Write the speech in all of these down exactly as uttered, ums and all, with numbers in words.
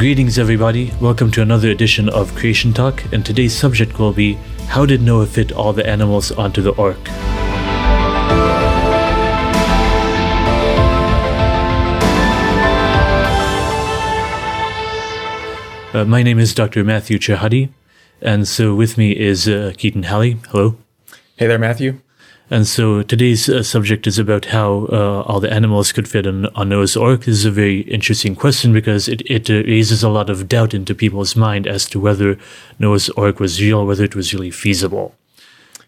Greetings everybody, welcome to another edition of Creation Talk, and today's subject will be, how did Noah fit all the animals onto the ark? Uh, my name is Doctor Matthew Cserhati, and so with me is uh, Keaton Halley. Hello. Hey there, Matthew. And so today's uh, subject is about how uh, all the animals could fit in, on Noah's Ark. This is a very interesting question because it, it uh, raises a lot of doubt into people's mind as to whether Noah's Ark was real, whether it was really feasible.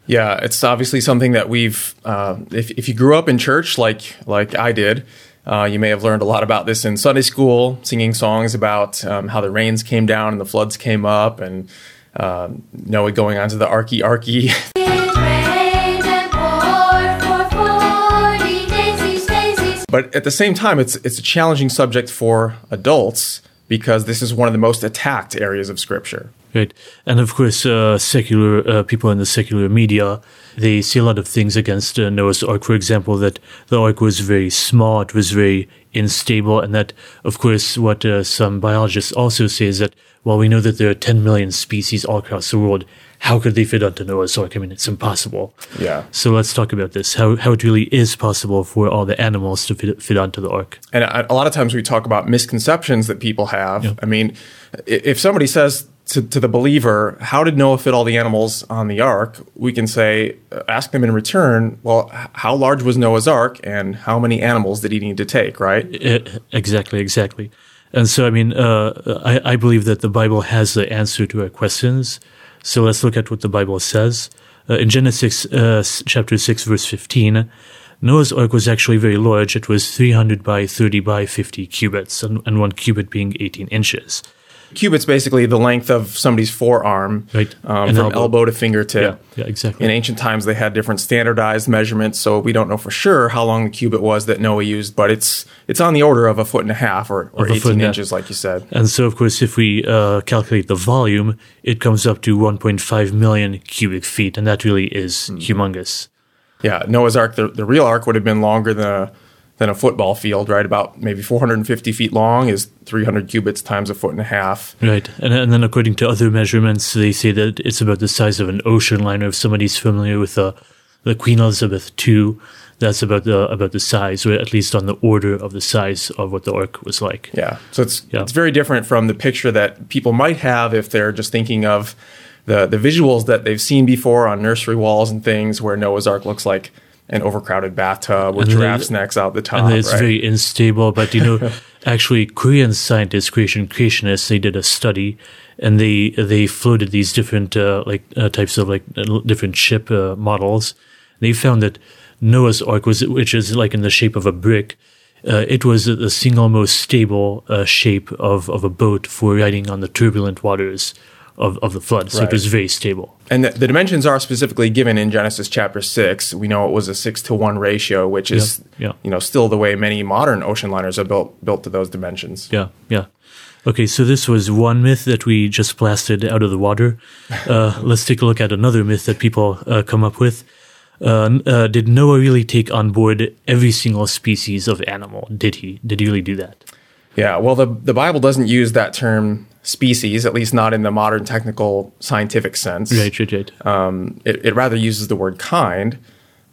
Yeah, it's obviously something that we've, uh, if, if you grew up in church like like I did, uh, you may have learned a lot about this in Sunday school, singing songs about um, how the rains came down and the floods came up and uh, Noah going onto the Arky Arky. But at the same time, it's it's a challenging subject for adults because this is one of the most attacked areas of Scripture. Right. And of course, uh, secular uh, people in the secular media, they see a lot of things against uh, Noah's Ark. For example, that the Ark was very small, it was very unstable, and that, of course, what uh, some biologists also say is that, while we know that there are ten million species all across the world, how could they fit onto Noah's Ark? I mean, it's impossible. Yeah. So let's talk about this, how how it really is possible for all the animals to fit, fit onto the Ark. And a, a lot of times we talk about misconceptions that people have. Yeah. I mean, if somebody says to, to the believer, how did Noah fit all the animals on the Ark? We can say, ask them in return, well, how large was Noah's Ark and how many animals did he need to take, right? It, exactly, exactly. And so, I mean, uh, I, I believe that the Bible has the answer to our questions. So let's look at what the Bible says. Uh, in Genesis uh, chapter six, verse fifteen, Noah's Ark was actually very large. It was three hundred by thirty by fifty cubits, and, and one cubit being eighteen inches. Cubit's basically the length of somebody's forearm, right. um, from elbow. elbow to fingertip. Yeah. Yeah, exactly. In ancient times, they had different standardized measurements, so we don't know for sure how long the cubit was that Noah used, but it's it's on the order of a foot and a half or, or eighteen inches, like you said. And so, of course, if we uh, calculate the volume, it comes up to one point five million cubic feet, and that really is mm. humongous. Yeah, Noah's Ark, the, the real Ark, would have been longer than a... than a football field, right? About maybe four hundred fifty feet long is three hundred cubits times a foot and a half. Right. And, and then according to other measurements, they say that it's about the size of an ocean liner. If somebody's familiar with uh, the Queen Elizabeth the Second, that's about the, about the size, or at least on the order of the size of what the Ark was like. Yeah. So it's yeah. it's very different from the picture that people might have if they're just thinking of the, the visuals that they've seen before on nursery walls and things where Noah's Ark looks like an overcrowded bathtub with giraffes' necks out the top. And it's right? very unstable, but you know, actually Korean scientists, creation creationists, they did a study and they they floated these different uh, like uh, types of like uh, different ship uh, models. They found that Noah's Ark was, which is like in the shape of a brick, uh, it was the single most stable uh, shape of, of a boat for riding on the turbulent waters of, of the flood. So right. It was very stable. And the, the dimensions are specifically given in Genesis chapter six. We know it was a six to one ratio, which is yeah, yeah. you know still the way many modern ocean liners are built built to those dimensions. Yeah, yeah. Okay, so this was one myth that we just blasted out of the water. Uh, let's take a look at another myth that people uh, come up with. Uh, uh, did Noah really take on board every single species of animal? Did he? Did he really do that? Yeah, well, the, the Bible doesn't use that term species, at least not in the modern technical scientific sense. Right, right, right. Um, it, it rather uses the word kind.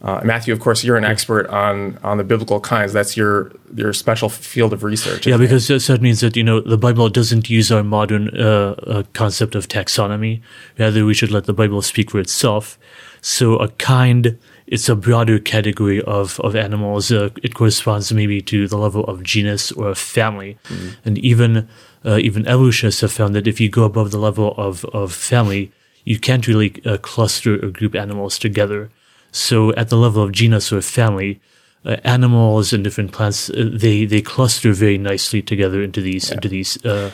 Uh, Matthew, of course, you're an yeah. expert on on the biblical kinds. That's your your special field of research. Yeah, because it? that means that, you know, the Bible doesn't use our modern uh, uh, concept of taxonomy. Rather, we should let the Bible speak for itself. So a kind, it's a broader category of, of animals. Uh, it corresponds maybe to the level of genus or a family. Mm. And even uh, even evolutionists have found that if you go above the level of, of family, you can't really uh, cluster or group animals together. So at the level of genus or family, uh, animals and different plants, uh, they, they cluster very nicely together into these yeah. into these, uh,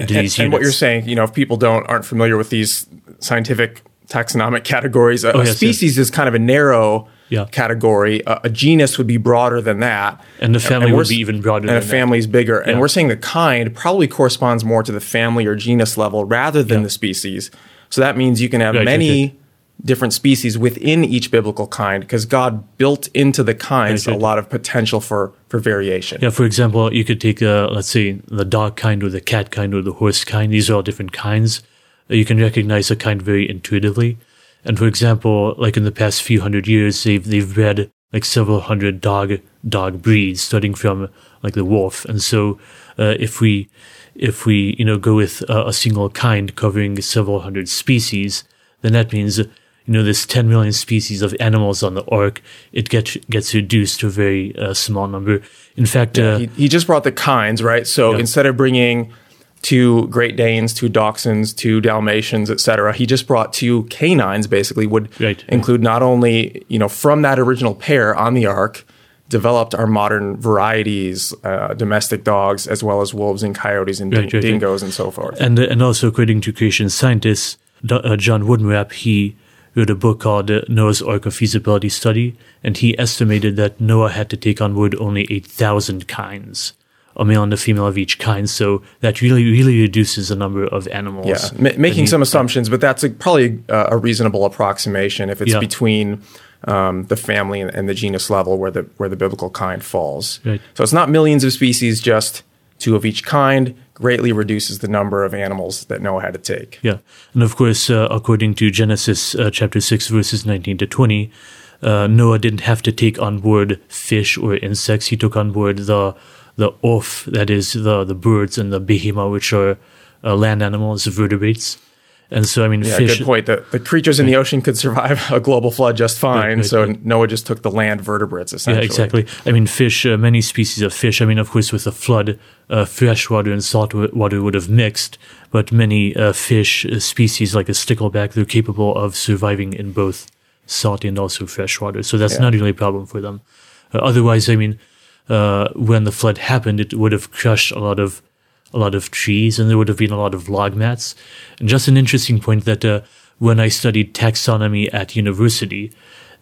into and, these units. And what you're saying, you know, if people don't aren't familiar with these scientific taxonomic categories. A, oh, yes, a species yes. is kind of a narrow yeah. category. A, a genus would be broader than that. And the family and would be even broader than that. And a family is bigger. Yeah. And we're saying the kind probably corresponds more to the family or genus level rather than yeah. the species. So that means you can have right, many right, right. different species within each biblical kind, because God built into the kinds a lot of potential for, for variation. Yeah, for example, you could take, uh, let's say, the dog kind or the cat kind or the horse kind. These are all different kinds. You can recognize a kind very intuitively. And for example, like in the past few hundred years, they've, they've bred like several hundred dog dog breeds, starting from like the wolf. And so uh, if we, if we you know, go with uh, a single kind covering several hundred species, then that means, you know, there's ten million species of animals on the ark. It gets gets reduced to a very uh, small number. In fact, yeah, uh, he, he just brought the kinds, right? So yeah. Instead of bringing two Great Danes, two Dachshunds, two Dalmatians, et cetera, he just brought two canines. Basically, would right. include not only, you know, from that original pair on the ark, developed our modern varieties, uh, domestic dogs, as well as wolves and coyotes and right, din- right, dingoes right. and so forth. And and also, according to creation scientists, uh, John Woodenwrap, he wrote a book called Noah's Ark, A Feasibility Study, and he estimated that Noah had to take on board only eight thousand kinds, a male and a female of each kind. So that really, really reduces the number of animals. Yeah, M- making he, some assumptions, but that's a, probably a, a reasonable approximation if it's yeah. between um, the family and, and the genus level where the where the biblical kind falls. Right. So it's not millions of species, just two of each kind. Greatly reduces the number of animals that Noah had to take. Yeah. And of course, uh, according to Genesis uh, chapter six, verses nineteen to twenty, uh, Noah didn't have to take on board fish or insects. He took on board the the off, that is the the birds, and the behema, which are uh, land animals, vertebrates. And so, I mean, yeah, fish... good point. The, the creatures in the ocean could survive a global flood just fine, right, right, so right. Noah just took the land vertebrates, essentially. Yeah, exactly. I mean, fish, uh, many species of fish. I mean, of course, with the flood, uh, fresh water and salt water would have mixed, but many uh, fish species, like a stickleback, they're capable of surviving in both salt and also fresh water, so that's yeah. not really a problem for them. Uh, otherwise, I mean, uh, when the flood happened, it would have crushed a lot of a lot of trees, and there would have been a lot of log mats. And just an interesting point that uh, when I studied taxonomy at university,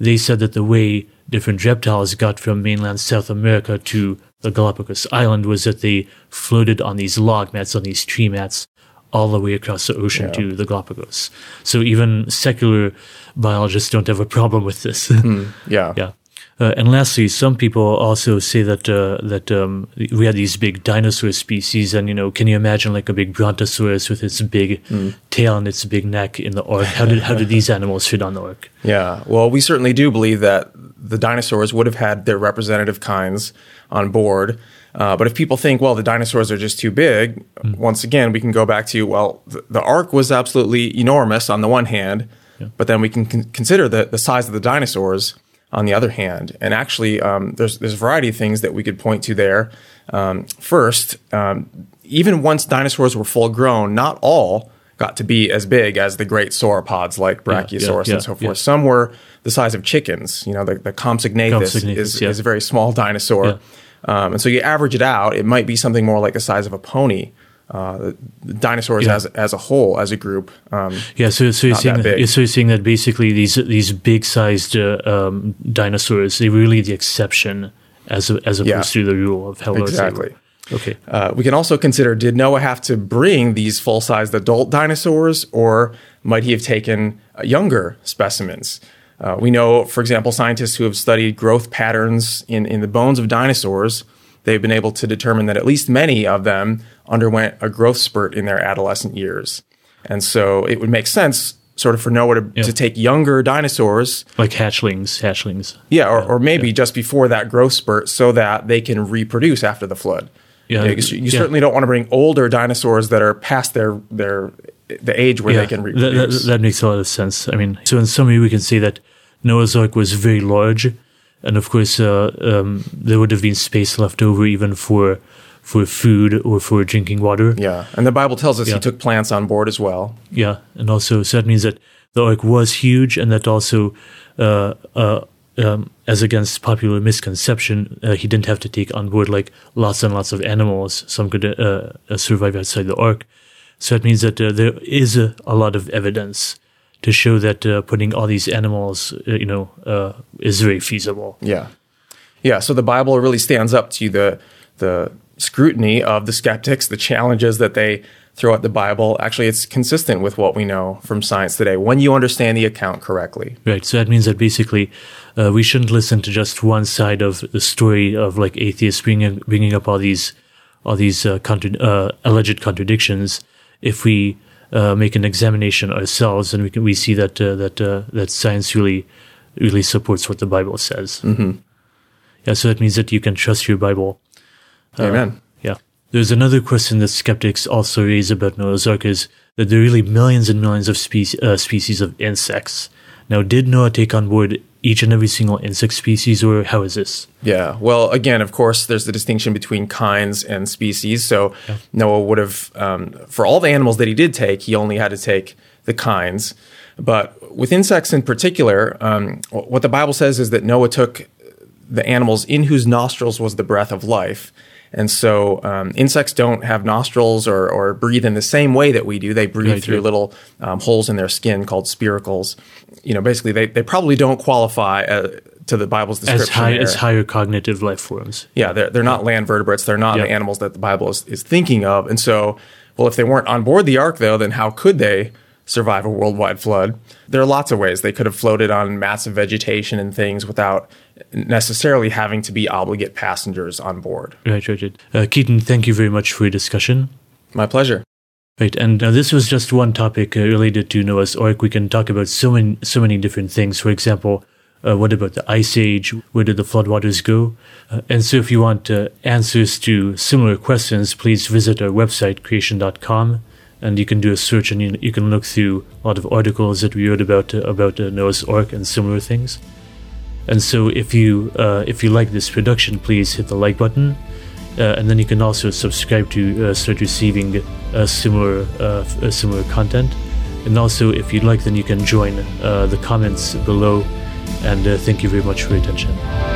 they said that the way different reptiles got from mainland South America to the Galapagos Island was that they floated on these log mats, on these tree mats, all the way across the ocean yeah. to the Galapagos. So even secular biologists don't have a problem with this. mm, yeah. Yeah. Uh, and lastly, some people also say that uh, that um, we had these big dinosaur species, and you know, can you imagine like a big Brontosaurus with its big mm. tail and its big neck in the ark? How did how did these animals fit on the ark? Yeah, well, we certainly do believe that the dinosaurs would have had their representative kinds on board. Uh, but if people think, well, the dinosaurs are just too big, mm. once again, we can go back to well, the, the ark was absolutely enormous on the one hand, yeah. but then we can con- consider the, the size of the dinosaurs on the other hand. And actually, um, there's, there's a variety of things that we could point to there. Um, first, um, even once dinosaurs were full grown, not all got to be as big as the great sauropods like Brachiosaurus yeah, yeah, yeah, and so forth. Yeah. Some were the size of chickens. You know, the, the compsognathus, compsognathus is, yeah. is a very small dinosaur. Yeah. Um, and so you average it out, it might be something more like the size of a pony. Uh, the dinosaurs yeah. as as a whole, as a group, um, yeah. So, so you're saying that, that so you're saying that basically these these big sized uh, um, dinosaurs, they're really the exception as a, as opposed yeah. to the rule of how exactly. Okay. Uh, we can also consider: did Noah have to bring these full sized adult dinosaurs, or might he have taken younger specimens? Uh, we know, for example, scientists who have studied growth patterns in, in the bones of dinosaurs. They've been able to determine that at least many of them underwent a growth spurt in their adolescent years. And so it would make sense sort of for Noah to, yeah. to take younger dinosaurs. Like hatchlings, hatchlings. Yeah, or, yeah. or maybe yeah. just before that growth spurt so that they can reproduce after the flood. Yeah, you, you yeah. certainly don't want to bring older dinosaurs that are past their, their the age where yeah. they can reproduce. That, that, that makes a lot of sense. I mean, so in summary, we can say that Noah's Ark was very large. And of course, uh, um, there would have been space left over even for for food or for drinking water. Yeah, and the Bible tells us yeah. he took plants on board as well. Yeah, and also, so that means that the ark was huge, and that also, uh, uh, um, as against popular misconception, uh, he didn't have to take on board like lots and lots of animals. Some could uh, uh, survive outside the ark. So that means that uh, there is a, a lot of evidence to show that uh, putting all these animals, uh, you know, uh, is very feasible. Yeah, yeah. So the Bible really stands up to the the scrutiny of the skeptics, the challenges that they throughout the Bible, actually it's consistent with what we know from science today when you understand the account correctly. Right. So that means that basically uh, we shouldn't listen to just one side of the story of like atheists bringing, bringing up all these all these uh, contra uh, alleged contradictions. If we uh, make an examination ourselves, and we can, we see that uh, that uh, that science really really supports what the Bible says. Mm-hmm. Yeah. So that means that you can trust your Bible. Amen. Uh, yeah. There's another question that skeptics also raise about Noah's Ark, is that there are really millions and millions of spe uh, species of insects. Now, did Noah take on board each and every single insect species, or how is this? Yeah. Well, again, of course, there's the distinction between kinds and species. So yeah. Noah would have, um, for all the animals that he did take, he only had to take the kinds. But with insects in particular, um, what the Bible says is that Noah took the animals in whose nostrils was the breath of life. And so um, insects don't have nostrils or, or breathe in the same way that we do. They breathe right, through right. little um, holes in their skin called spiracles. You know, basically, they, they probably don't qualify uh, to the Bible's description. As, high, as higher cognitive life forms. Yeah, they're, they're not yeah. land vertebrates. They're not yeah. the animals that the Bible is, is thinking of. And so, well, if they weren't on board the ark, though, then how could they survive a worldwide flood? There are lots of ways. They could have floated on massive vegetation and things without necessarily having to be obligate passengers on board. Right, right, right. Uh, Keaton, thank you very much for your discussion. My pleasure. Right, and uh, this was just one topic uh, related to Noah's Ark. We can talk about so many, so many different things. For example, uh, what about the Ice Age? Where did the floodwaters go? Uh, and so if you want uh, answers to similar questions, please visit our website, creation dot com. And you can do a search, and you, you can look through a lot of articles that we wrote about uh, about uh, Noah's Ark and similar things. And so, if you uh, if you like this production, please hit the like button, uh, and then you can also subscribe to uh, start receiving uh, similar uh, uh, similar content. And also, if you'd like, then you can join uh, the comments below. And uh, thank you very much for your attention.